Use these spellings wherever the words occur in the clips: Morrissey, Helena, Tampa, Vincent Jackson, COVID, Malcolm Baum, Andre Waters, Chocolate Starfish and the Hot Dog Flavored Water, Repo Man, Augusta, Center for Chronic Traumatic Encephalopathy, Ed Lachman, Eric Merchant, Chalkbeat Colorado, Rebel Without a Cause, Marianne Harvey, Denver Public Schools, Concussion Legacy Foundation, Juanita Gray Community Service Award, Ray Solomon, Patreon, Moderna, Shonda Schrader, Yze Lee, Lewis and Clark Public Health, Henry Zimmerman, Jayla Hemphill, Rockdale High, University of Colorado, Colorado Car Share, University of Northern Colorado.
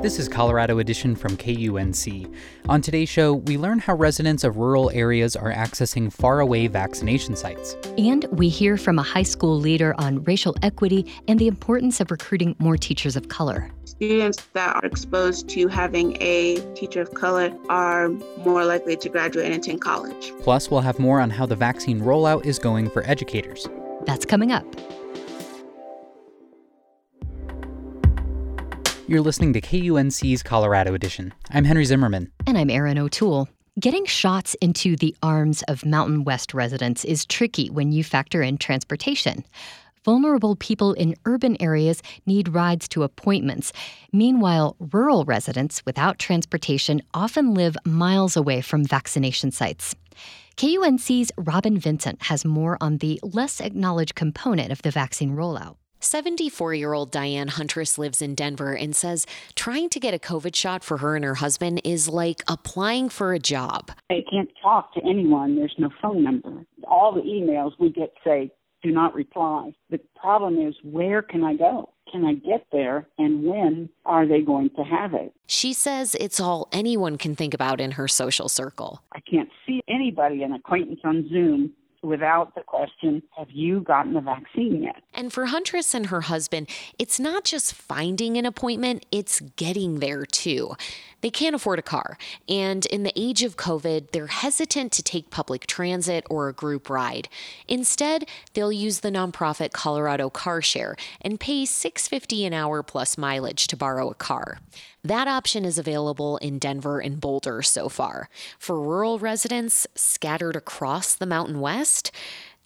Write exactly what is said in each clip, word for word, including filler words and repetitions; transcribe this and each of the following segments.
This is Colorado Edition from K U N C. On today's show, we learn how residents of rural areas are accessing faraway vaccination sites. And we hear from a high school leader on racial equity and the importance of recruiting more teachers of color. Students that are exposed to having a teacher of color are more likely to graduate and attend college. Plus, we'll have more on how the vaccine rollout is going for educators. That's coming up. You're listening to K U N C's Colorado Edition. I'm Henry Zimmerman. And I'm Erin O'Toole. Getting shots into the arms of Mountain West residents is tricky when you factor in transportation. Vulnerable people in urban areas need rides to appointments. Meanwhile, rural residents without transportation often live miles away from vaccination sites. K U N C's Robin Vincent has more on the less acknowledged component of the vaccine rollout. seventy-four-year-old Diane Huntress lives in Denver and says trying to get a COVID shot for her and her husband is like applying for a job. I can't talk to anyone. There's no phone number. All the emails we get say, do not reply. The problem is, where can I go? Can I get there? And when are they going to have it? She says it's all anyone can think about in her social circle. I can't see anybody, an acquaintance on Zoom, without the question, have you gotten the vaccine yet? And for Huntress and her husband, it's not just finding an appointment, it's getting there too. They can't afford a car. And in the age of COVID, they're hesitant to take public transit or a group ride. Instead, they'll use the nonprofit Colorado Car Share and pay six dollars and fifty cents an hour plus mileage to borrow a car. That option is available in Denver and Boulder so far. For rural residents scattered across the Mountain West,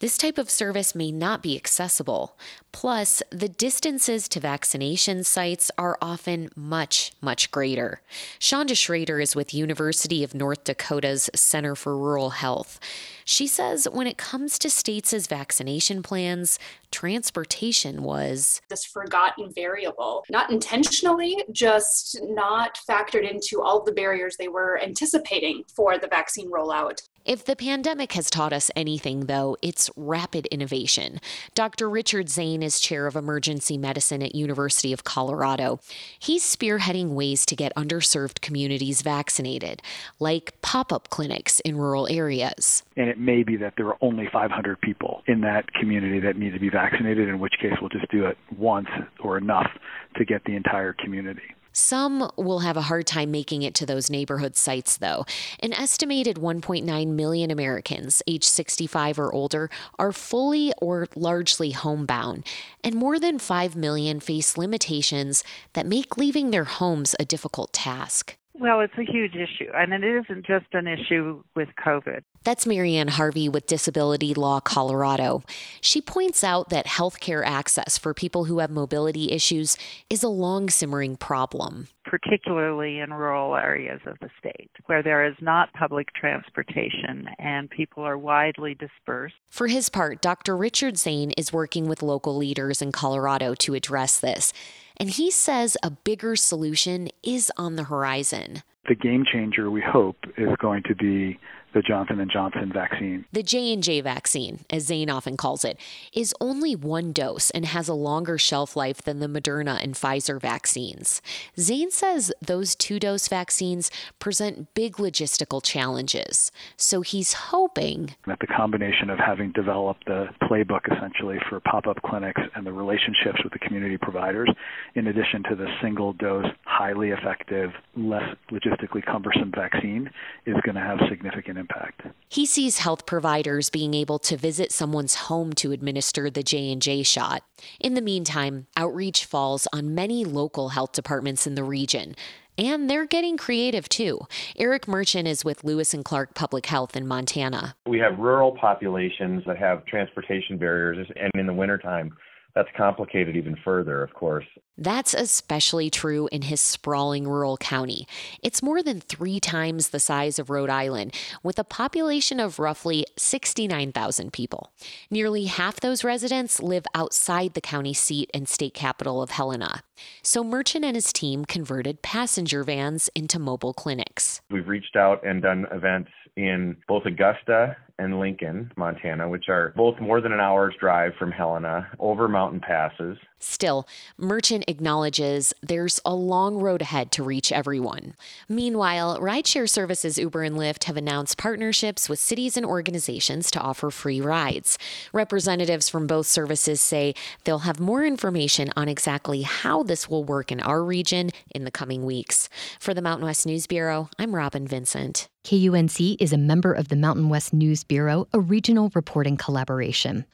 this type of service may not be accessible. Plus, the distances to vaccination sites are often much, much greater. Shonda Schrader is with University of North Dakota's Center for Rural Health. She says when it comes to states' vaccination plans, transportation was this forgotten variable, not intentionally, just not factored into all the barriers they were anticipating for the vaccine rollout. If the pandemic has taught us anything, though, it's rapid innovation. Doctor Richard Zane is chair of emergency medicine at University of Colorado. He's spearheading ways to get underserved communities vaccinated, like pop-up clinics in rural areas. And it may be that there are only five hundred people in that community that need to be vaccinated, in which case we'll just do it once or enough to get the entire community. Some will have a hard time making it to those neighborhood sites, though. An estimated one point nine million Americans age sixty-five or older are fully or largely homebound, and more than five million face limitations that make leaving their homes a difficult task. Well, it's a huge issue, and it isn't just an issue with COVID. That's Marianne Harvey with Disability Law Colorado. She points out that healthcare access for people who have mobility issues is a long simmering problem, particularly in rural areas of the state where there is not public transportation and people are widely dispersed. For his part, Doctor Richard Zane is working with local leaders in Colorado to address this. And he says a bigger solution is on the horizon. The game changer, we hope, is going to be the Johnson and Johnson vaccine. The J and J vaccine, as Zane often calls it, is only one dose and has a longer shelf life than the Moderna and Pfizer vaccines. Zane says those two-dose vaccines present big logistical challenges, so he's hoping that the combination of having developed the playbook, essentially, for pop-up clinics and the relationships with the community providers, in addition to the single-dose, highly effective, less logistically cumbersome vaccine, is going to have significant impact. He sees health providers being able to visit someone's home to administer the J and J shot. In the meantime, outreach falls on many local health departments in the region, and they're getting creative, too. Eric Merchant is with Lewis and Clark Public Health in Montana. We have rural populations that have transportation barriers, and in the wintertime, that's complicated even further, of course. That's especially true in his sprawling rural county. It's more than three times the size of Rhode Island, with a population of roughly sixty-nine thousand people. Nearly half those residents live outside the county seat and state capital of Helena. So Merchant and his team converted passenger vans into mobile clinics. We've reached out and done events in both Augusta and Lincoln, Montana, which are both more than an hour's drive from Helena, over mountain passes. Still, Merchant acknowledges there's a long road ahead to reach everyone. Meanwhile, rideshare services Uber and Lyft have announced partnerships with cities and organizations to offer free rides. Representatives from both services say they'll have more information on exactly how this will work in our region in the coming weeks. For the Mountain West News Bureau, I'm Robin Vincent. K U N C is a member of the Mountain West News Bureau, a regional reporting collaboration.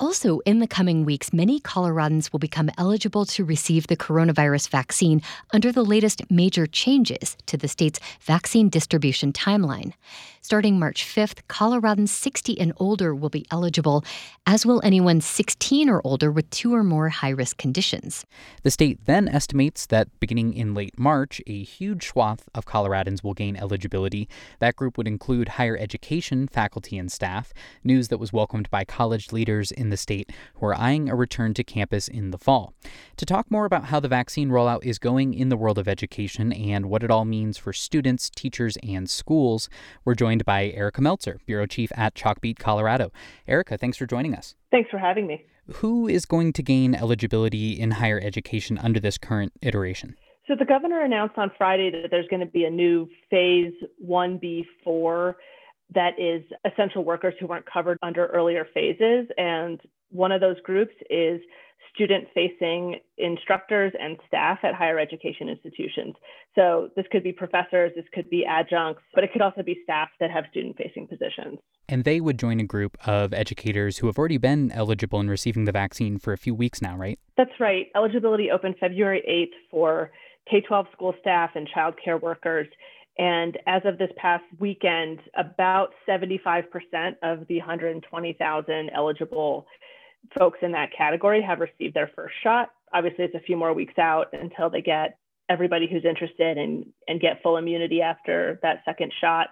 Also, in the coming weeks, many Coloradans will become eligible to receive the coronavirus vaccine under the latest major changes to the state's vaccine distribution timeline. Starting March fifth, Coloradans sixty and older will be eligible, as will anyone sixteen or older with two or more high-risk conditions. The state then estimates that beginning in late March, a huge swath of Coloradans will gain eligibility. That group would include higher education, faculty, and staff, news that was welcomed by college leaders in in the state who are eyeing a return to campus in the fall. To talk more about how the vaccine rollout is going in the world of education and what it all means for students, teachers, and schools, we're joined by Erica Meltzer, Bureau Chief at Chalkbeat Colorado. Erica, thanks for joining us. Thanks for having me. Who is going to gain eligibility in higher education under this current iteration? So the governor announced on Friday that there's going to be a new Phase one B four that is essential workers who weren't covered under earlier phases. And one of those groups is student-facing instructors and staff at higher education institutions. So this could be professors, this could be adjuncts, but it could also be staff that have student-facing positions. And they would join a group of educators who have already been eligible and receiving the vaccine for a few weeks now, right? That's right. Eligibility opened February eighth for K twelve school staff and childcare workers. And as of this past weekend, about seventy-five percent of the one hundred twenty thousand eligible folks in that category have received their first shot. Obviously, it's a few more weeks out until they get everybody who's interested and, and get full immunity after that second shot.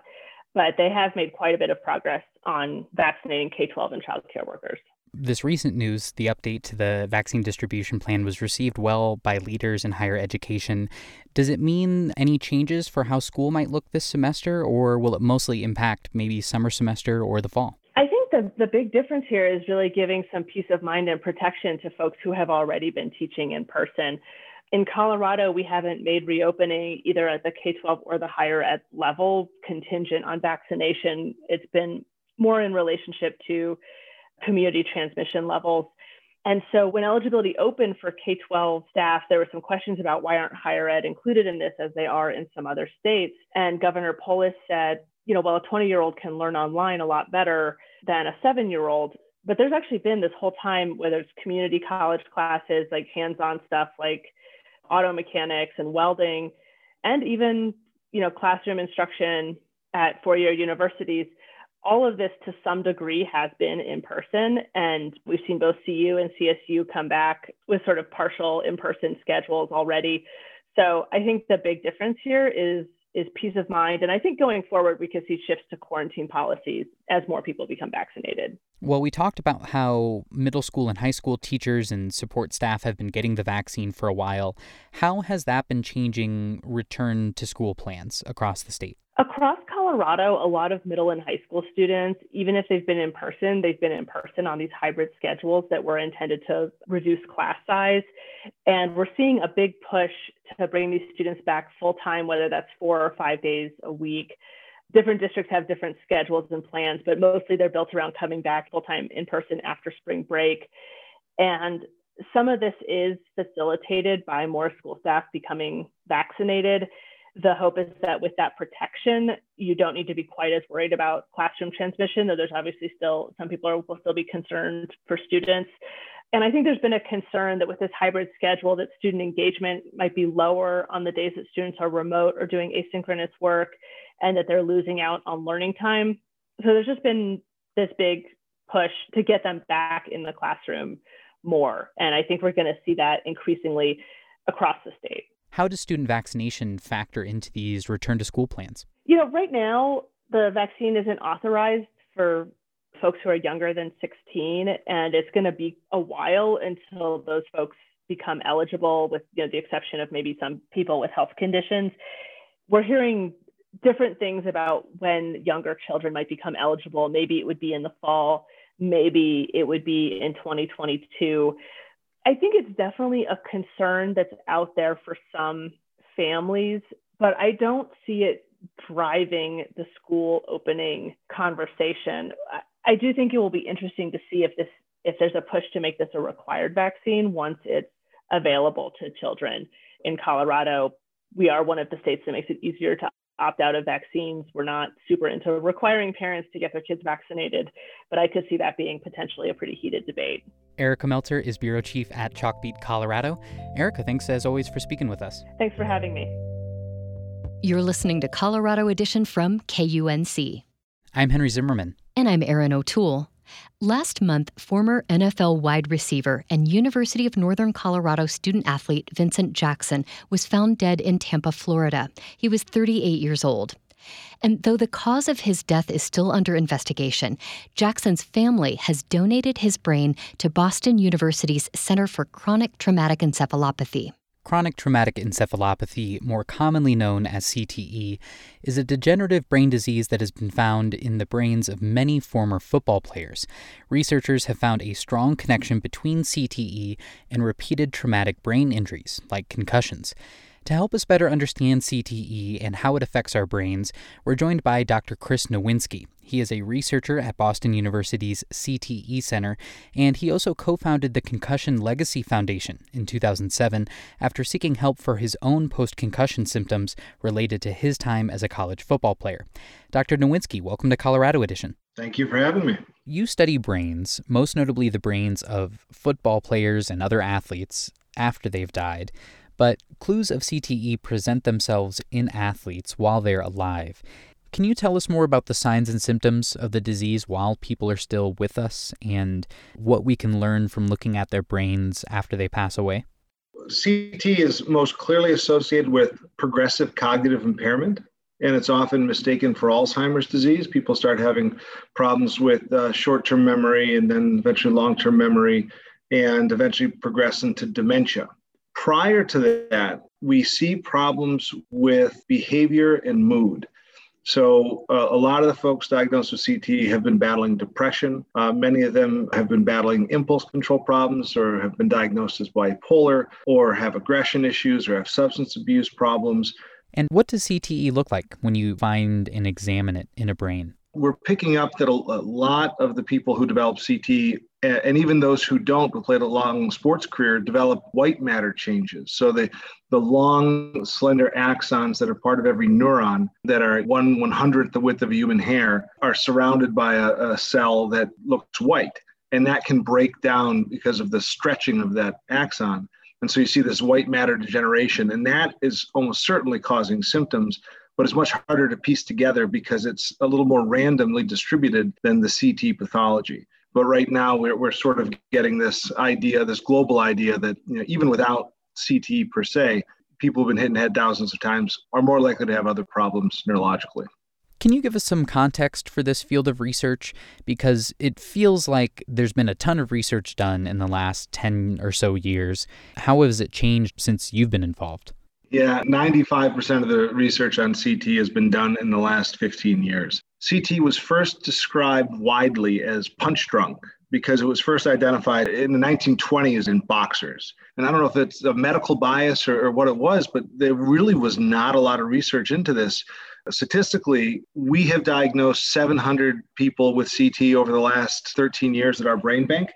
But they have made quite a bit of progress on vaccinating K twelve and childcare workers. This recent news, the update to the vaccine distribution plan, was received well by leaders in higher education. Does it mean any changes for how school might look this semester, or will it mostly impact maybe summer semester or the fall? I think the, the big difference here is really giving some peace of mind and protection to folks who have already been teaching in person. In Colorado, we haven't made reopening either at the K twelve or the higher ed level contingent on vaccination. It's been more in relationship to community transmission levels. And so when eligibility opened for K twelve staff, there were some questions about why aren't higher ed included in this as they are in some other states. And Governor Polis said, you know, well, a twenty-year-old can learn online a lot better than a seven-year-old. But there's actually been this whole time, whether it's community college classes, like hands-on stuff like auto mechanics and welding, and even, you know, classroom instruction at four-year universities. All of this, to some degree, has been in person, and we've seen both C U and C S U come back with sort of partial in-person schedules already. So I think the big difference here is is peace of mind. And I think going forward, we could see shifts to quarantine policies as more people become vaccinated. Well, we talked about how middle school and high school teachers and support staff have been getting the vaccine for a while. How has that been changing return to school plans across the state? Across Colorado, a lot of middle and high school students, even if they've been in person, they've been in person on these hybrid schedules that were intended to reduce class size. And we're seeing a big push to bring these students back full time, whether that's four or five days a week. Different districts have different schedules and plans, but mostly they're built around coming back full time in person after spring break. And some of this is facilitated by more school staff becoming vaccinated. The hope is that with that protection, you don't need to be quite as worried about classroom transmission, though there's obviously still, some people are, will still be concerned for students. And I think there's been a concern that with this hybrid schedule that student engagement might be lower on the days that students are remote or doing asynchronous work, and that they're losing out on learning time. So there's just been this big push to get them back in the classroom more. And I think we're going to see that increasingly across the state. How does student vaccination factor into these return to school plans? You know, right now, the vaccine isn't authorized for folks who are younger than sixteen, and it's going to be a while until those folks become eligible, with, you know, the exception of maybe some people with health conditions. We're hearing different things about when younger children might become eligible. Maybe it would be in the fall. Maybe it would be in twenty twenty-two. I think it's definitely a concern that's out there for some families, but I don't see it driving the school opening conversation. I do think it will be interesting to see if this, if there's a push to make this a required vaccine once it's available to children. In Colorado, we are one of the states that makes it easier to opt out of vaccines. We're not super into requiring parents to get their kids vaccinated, but I could see that being potentially a pretty heated debate. Erica Meltzer is Bureau Chief at Chalkbeat Colorado. Erica, thanks as always for speaking with us. Thanks for having me. You're listening to Colorado Edition from K U N C. I'm Henry Zimmerman. And I'm Erin O'Toole. Last month, former N F L wide receiver and University of Northern Colorado student-athlete Vincent Jackson was found dead in Tampa, Florida. He was thirty-eight years old. And though the cause of his death is still under investigation, Jackson's family has donated his brain to Boston University's Center for Chronic Traumatic Encephalopathy. Chronic traumatic encephalopathy, more commonly known as C T E, is a degenerative brain disease that has been found in the brains of many former football players. Researchers have found a strong connection between C T E and repeated traumatic brain injuries, like concussions. To help us better understand C T E and how it affects our brains, we're joined by Doctor Chris Nowinski. He is a researcher at Boston University's C T E Center, and he also co-founded the Concussion Legacy Foundation in two thousand seven after seeking help for his own post-concussion symptoms related to his time as a college football player. Doctor Nowinski, welcome to Colorado Edition. Thank you for having me. You study brains, most notably the brains of football players and other athletes after they've died. But clues of C T E present themselves in athletes while they're alive. Can you tell us more about the signs and symptoms of the disease while people are still with us and what we can learn from looking at their brains after they pass away? C T is most clearly associated with progressive cognitive impairment, and it's often mistaken for Alzheimer's disease. People start having problems with uh, short-term memory and then eventually long-term memory and eventually progress into dementia. Prior to that, we see problems with behavior and mood. So uh, a lot of the folks diagnosed with C T E have been battling depression. Uh, many of them have been battling impulse control problems or have been diagnosed as bipolar or have aggression issues or have substance abuse problems. And what does C T E look like when you find and examine it in a brain? We're picking up that a, a lot of the people who develop C T E, and even those who don't, who played a long sports career, develop white matter changes. So the, the long, slender axons that are part of every neuron that are one one-hundredth the width of a human hair are surrounded by a, a cell that looks white. And that can break down because of the stretching of that axon. And so you see this white matter degeneration, and that is almost certainly causing symptoms, but it's much harder to piece together because it's a little more randomly distributed than the C T pathology. But right now, we're we're sort of getting this idea, this global idea that, you know, even without C T per se, people who've been hit in the head thousands of times are more likely to have other problems neurologically. Can you give us some context for this field of research? Because it feels like there's been a ton of research done in the last ten or so years. How has it changed since you've been involved? Yeah, ninety-five percent of the research on C T has been done in the last fifteen years. C T was first described widely as punch drunk because it was first identified in the nineteen twenties in boxers. And I don't know if it's a medical bias or, or what it was, but there really was not a lot of research into this. Statistically, we have diagnosed seven hundred people with C T over the last thirteen years at our brain bank.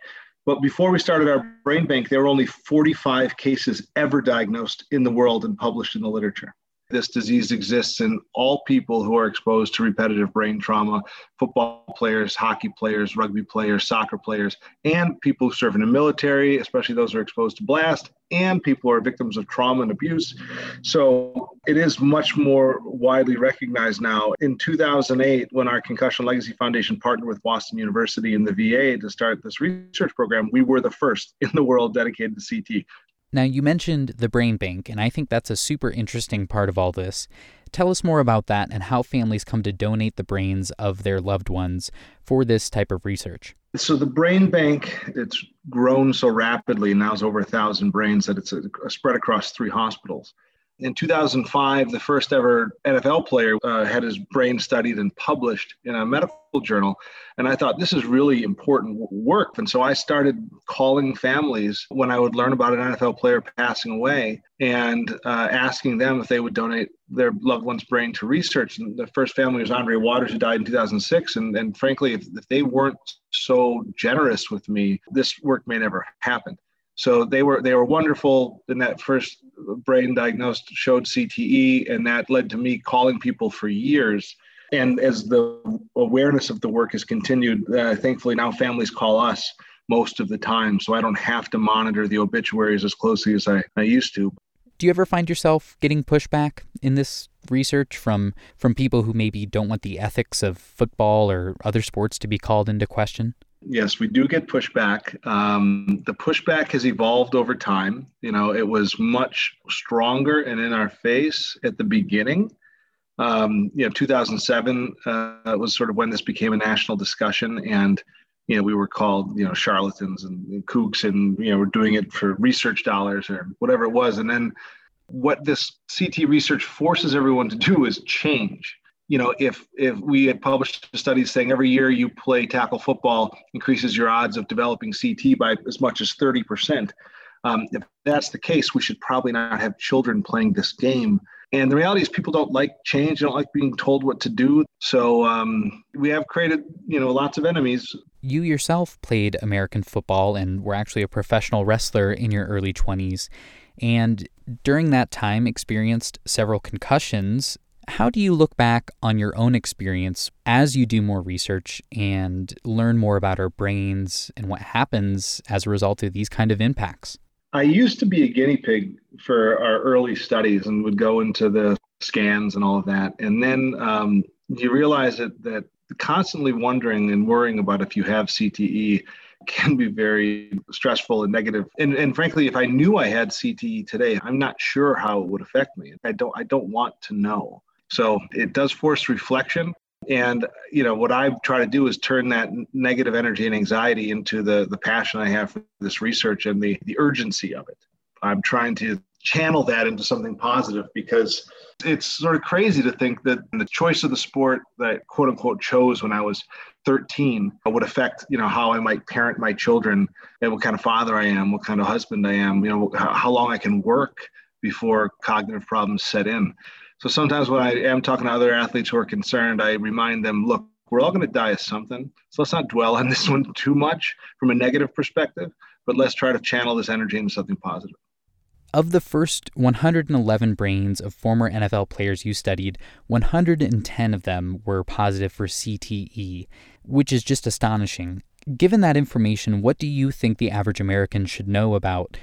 But before we started our brain bank, there were only forty-five cases ever diagnosed in the world and published in the literature. This disease exists in all people who are exposed to repetitive brain trauma: football players, hockey players, rugby players, soccer players, and people who serve in the military, especially those who are exposed to blast, and people who are victims of trauma and abuse. So it is much more widely recognized now. In two thousand eight, when our Concussion Legacy Foundation partnered with Boston University and the V A to start this research program, we were the first in the world dedicated to C T. Now, you mentioned the Brain Bank, and I think that's a super interesting part of all this. Tell us more about that and how families come to donate the brains of their loved ones for this type of research. So the Brain Bank, it's grown so rapidly, now it's over one thousand brains, that it's a, a spread across three hospitals. In two thousand five, the first ever N F L player uh, had his brain studied and published in a medical journal. And I thought, this is really important work. And so I started calling families when I would learn about an N F L player passing away and uh, asking them if they would donate their loved one's brain to research. And the first family was Andre Waters, who died in two thousand six. And, and frankly, if, if they weren't so generous with me, this work may never happen. So they were they were wonderful. And that first brain diagnosed showed C T E, and that led to me calling people for years. And as the awareness of the work has continued, uh, thankfully now families call us most of the time, so I don't have to monitor the obituaries as closely as I, I used to. Do you ever find yourself getting pushback in this research from, from people who maybe don't want the ethics of football or other sports to be called into question? Yes, we do get pushback. Um, the pushback has evolved over time. You know, it was much stronger and in our face at the beginning. Um, you know, two thousand seven uh, was sort of when this became a national discussion, and you know, we were called, you know, charlatans and kooks, and you know, we're doing it for research dollars or whatever it was. And then what this C T research forces everyone to do is change. You know, if if we had published studies saying every year you play tackle football increases your odds of developing C T by as much as thirty percent, um, if that's the case, we should probably not have children playing this game. And the reality is people don't like change. They don't like being told what to do. So um, we have created, you know, lots of enemies. You yourself played American football and were actually a professional wrestler in your early twenties. And during that time experienced several concussions. How do you look back on your own experience as you do more research and learn more about our brains and what happens as a result of these kind of impacts? I used to be a guinea pig for our early studies and would go into the scans and all of that. And then um, you realize that, that constantly wondering and worrying about if you have C T E can be very stressful and negative. And, and frankly, if I knew I had C T E today, I'm not sure how it would affect me. I don't, I don't want to know. So it does force reflection. And, you know, what I try to do is turn that negative energy and anxiety into the, the passion I have for this research and the, the urgency of it. I'm trying to channel that into something positive, because it's sort of crazy to think that the choice of the sport that I quote unquote chose when I was thirteen would affect, you know, how I might parent my children and what kind of father I am, what kind of husband I am, you know, how long I can work before cognitive problems set in. So sometimes when I am talking to other athletes who are concerned, I remind them, look, we're all going to die of something. So let's not dwell on this one too much from a negative perspective, but let's try to channel this energy into something positive. Of the first one hundred eleven brains of former N F L players you studied, one hundred ten of them were positive for C T E, which is just astonishing. Given that information, what do you think the average American should know about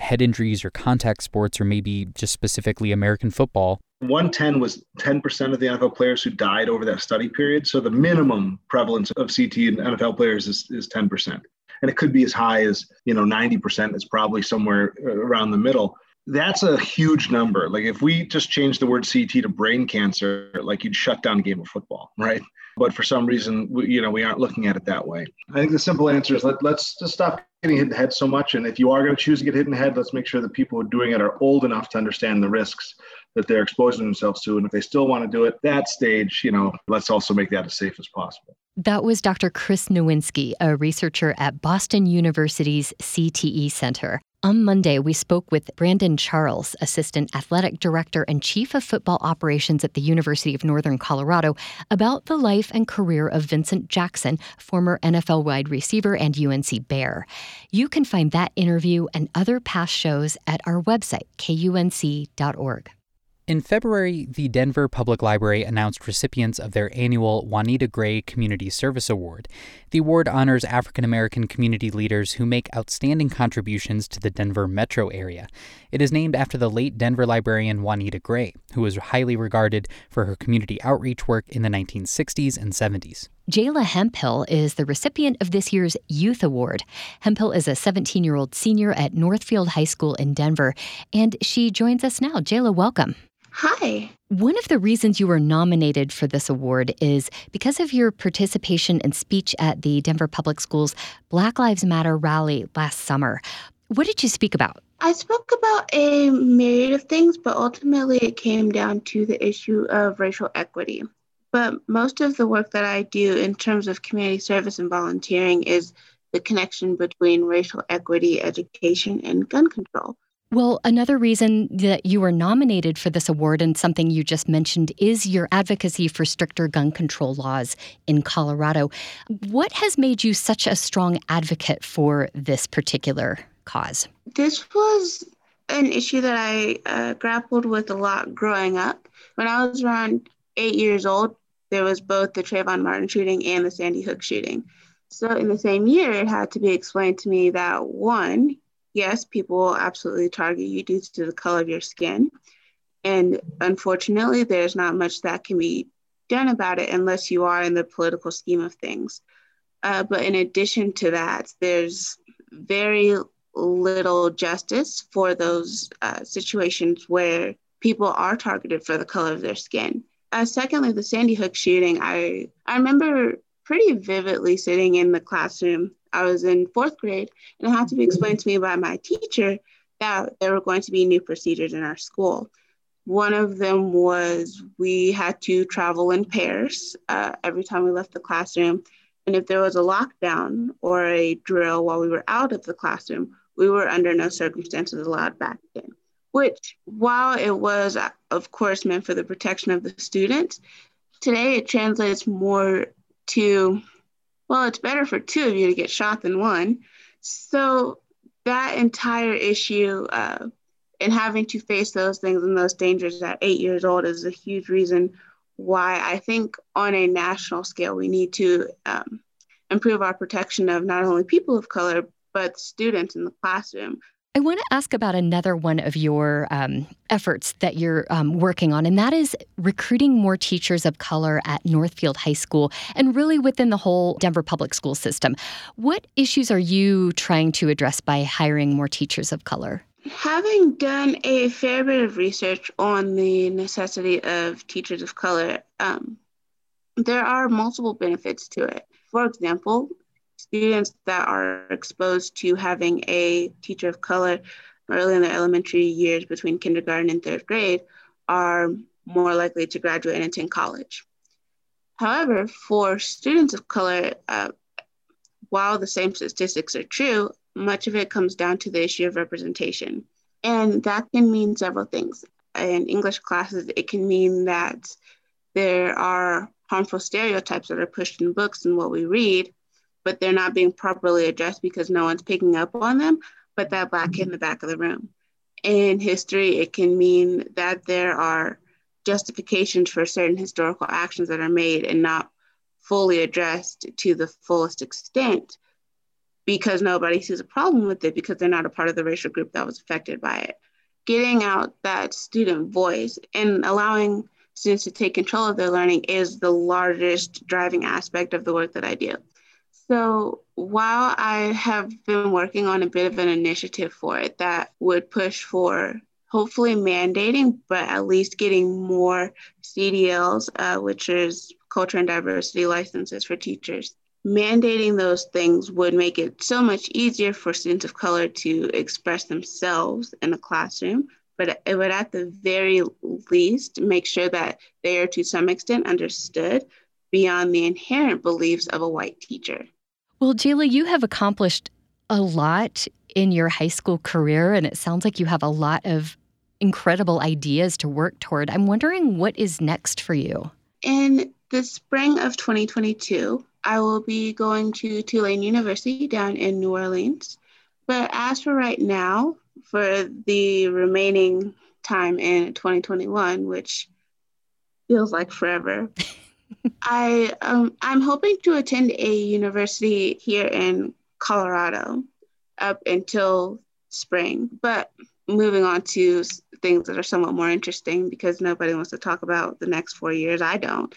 head injuries or contact sports, or maybe just specifically American football? one hundred ten was ten percent of the N F L players who died over that study period. So the minimum prevalence of C T in N F L players is, is ten percent. And it could be as high as, you know, ninety percent. It's probably somewhere around the middle. That's a huge number. Like if we just change the word C T to brain cancer, like you'd shut down a game of football, right? But for some reason, we, you know, we aren't looking at it that way. I think the simple answer is let, let's just stop getting hit in the head so much. And if you are going to choose to get hit in the head, let's make sure that people who are doing it are old enough to understand the risks that they're exposing themselves to. And if they still want to do it, that stage, you know, let's also make that as safe as possible. That was Doctor Chris Nowinski, a researcher at Boston University's C T E Center. On Monday, we spoke with Brandon Charles, Assistant Athletic Director and Chief of Football Operations at the University of Northern Colorado, about the life and career of Vincent Jackson, former N F L wide receiver and U N C Bear. You can find that interview and other past shows at our website, K U N C dot org. In February, the Denver Public Library announced recipients of their annual Juanita Gray Community Service Award. The award honors African-American community leaders who make outstanding contributions to the Denver metro area. It is named after the late Denver librarian Juanita Gray, who was highly regarded for her community outreach work in the nineteen sixties and seventies. Jayla Hemphill is the recipient of this year's Youth Award. Hemphill is a seventeen-year-old senior at Northfield High School in Denver, and she joins us now. Jayla, welcome. Hi. One of the reasons you were nominated for this award is because of your participation and speech at the Denver Public Schools Black Lives Matter rally last summer. What did you speak about? I spoke about a myriad of things, but ultimately it came down to the issue of racial equity. But most of the work that I do in terms of community service and volunteering is the connection between racial equity, education, and gun control. Well, another reason that you were nominated for this award and something you just mentioned is your advocacy for stricter gun control laws in Colorado. What has made you such a strong advocate for this particular cause? This was an issue that I uh, grappled with a lot growing up. When I was around eight years old, there was both the Trayvon Martin shooting and the Sandy Hook shooting. So in the same year, it had to be explained to me that, one, yes, people will absolutely target you due to the color of your skin. And unfortunately, there's not much that can be done about it unless you are in the political scheme of things. Uh, but in addition to that, there's very little justice for those uh, situations where people are targeted for the color of their skin. Uh, secondly, the Sandy Hook shooting, I, I remember pretty vividly sitting in the classroom. I was in fourth grade, and it had to be explained to me by my teacher that there were going to be new procedures in our school. One of them was we had to travel in pairs uh, every time we left the classroom. And if there was a lockdown or a drill while we were out of the classroom, we were under no circumstances allowed back in. Which, while it was, of course, meant for the protection of the students, today it translates more to, well, it's better for two of you to get shot than one. So that entire issue uh, and having to face those things and those dangers at eight years old is a huge reason why I think on a national scale we need to um, improve our protection of not only people of color, but students in the classroom. I want to ask about another one of your um, efforts that you're um, working on, and that is recruiting more teachers of color at Northfield High School and really within the whole Denver public school system. What issues are you trying to address by hiring more teachers of color? Having done a fair bit of research on the necessity of teachers of color, um, there are multiple benefits to it. For example, students that are exposed to having a teacher of color early in their elementary years between kindergarten and third grade are more likely to graduate and attend college. However, for students of color, uh, while the same statistics are true, much of it comes down to the issue of representation. And that can mean several things. In English classes, it can mean that there are harmful stereotypes that are pushed in books and what we read, but they're not being properly addressed because no one's picking up on them, but that Black kid in the back of the room. In history, it can mean that there are justifications for certain historical actions that are made and not fully addressed to the fullest extent because nobody sees a problem with it because they're not a part of the racial group that was affected by it. Getting out that student voice and allowing students to take control of their learning is the largest driving aspect of the work that I do. So while I have been working on a bit of an initiative for it that would push for hopefully mandating, but at least getting more C D Ls, uh, which is culture and diversity licenses for teachers, mandating those things would make it so much easier for students of color to express themselves in the classroom. But it would at the very least make sure that they are to some extent understood beyond the inherent beliefs of a white teacher. Well, Jayla, you have accomplished a lot in your high school career, and it sounds like you have a lot of incredible ideas to work toward. I'm wondering what is next for you. In the spring of twenty twenty-two, I will be going to Tulane University down in New Orleans. But as for right now, for the remaining time in twenty twenty-one, which feels like forever. I, um, I'm hoping to attend a university here in Colorado up until spring, but moving on to things that are somewhat more interesting, because nobody wants to talk about the next four years. I don't.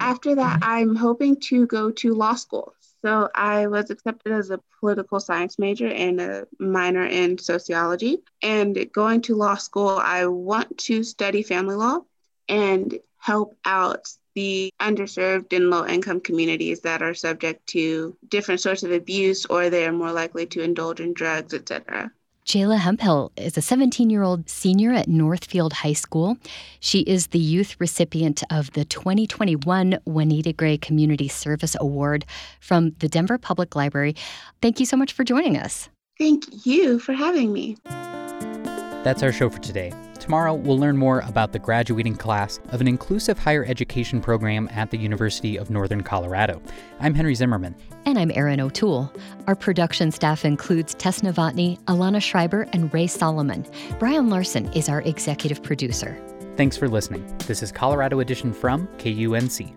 After that, I'm hoping to go to law school. So I was accepted as a political science major and a minor in sociology. And going to law school, I want to study family law and help out the underserved and low-income communities that are subject to different sorts of abuse, or they are more likely to indulge in drugs, et cetera. Jayla Hemphill is a seventeen-year-old senior at Northfield High School. She is the youth recipient of the twenty twenty-one Juanita Gray Community Service Award from the Denver Public Library. Thank you so much for joining us. Thank you for having me. That's our show for today. Tomorrow, we'll learn more about the graduating class of an inclusive higher education program at the University of Northern Colorado. I'm Henry Zimmerman. And I'm Erin O'Toole. Our production staff includes Tess Novotny, Alana Schreiber, and Ray Solomon. Brian Larson is our executive producer. Thanks for listening. This is Colorado Edition from K U N C.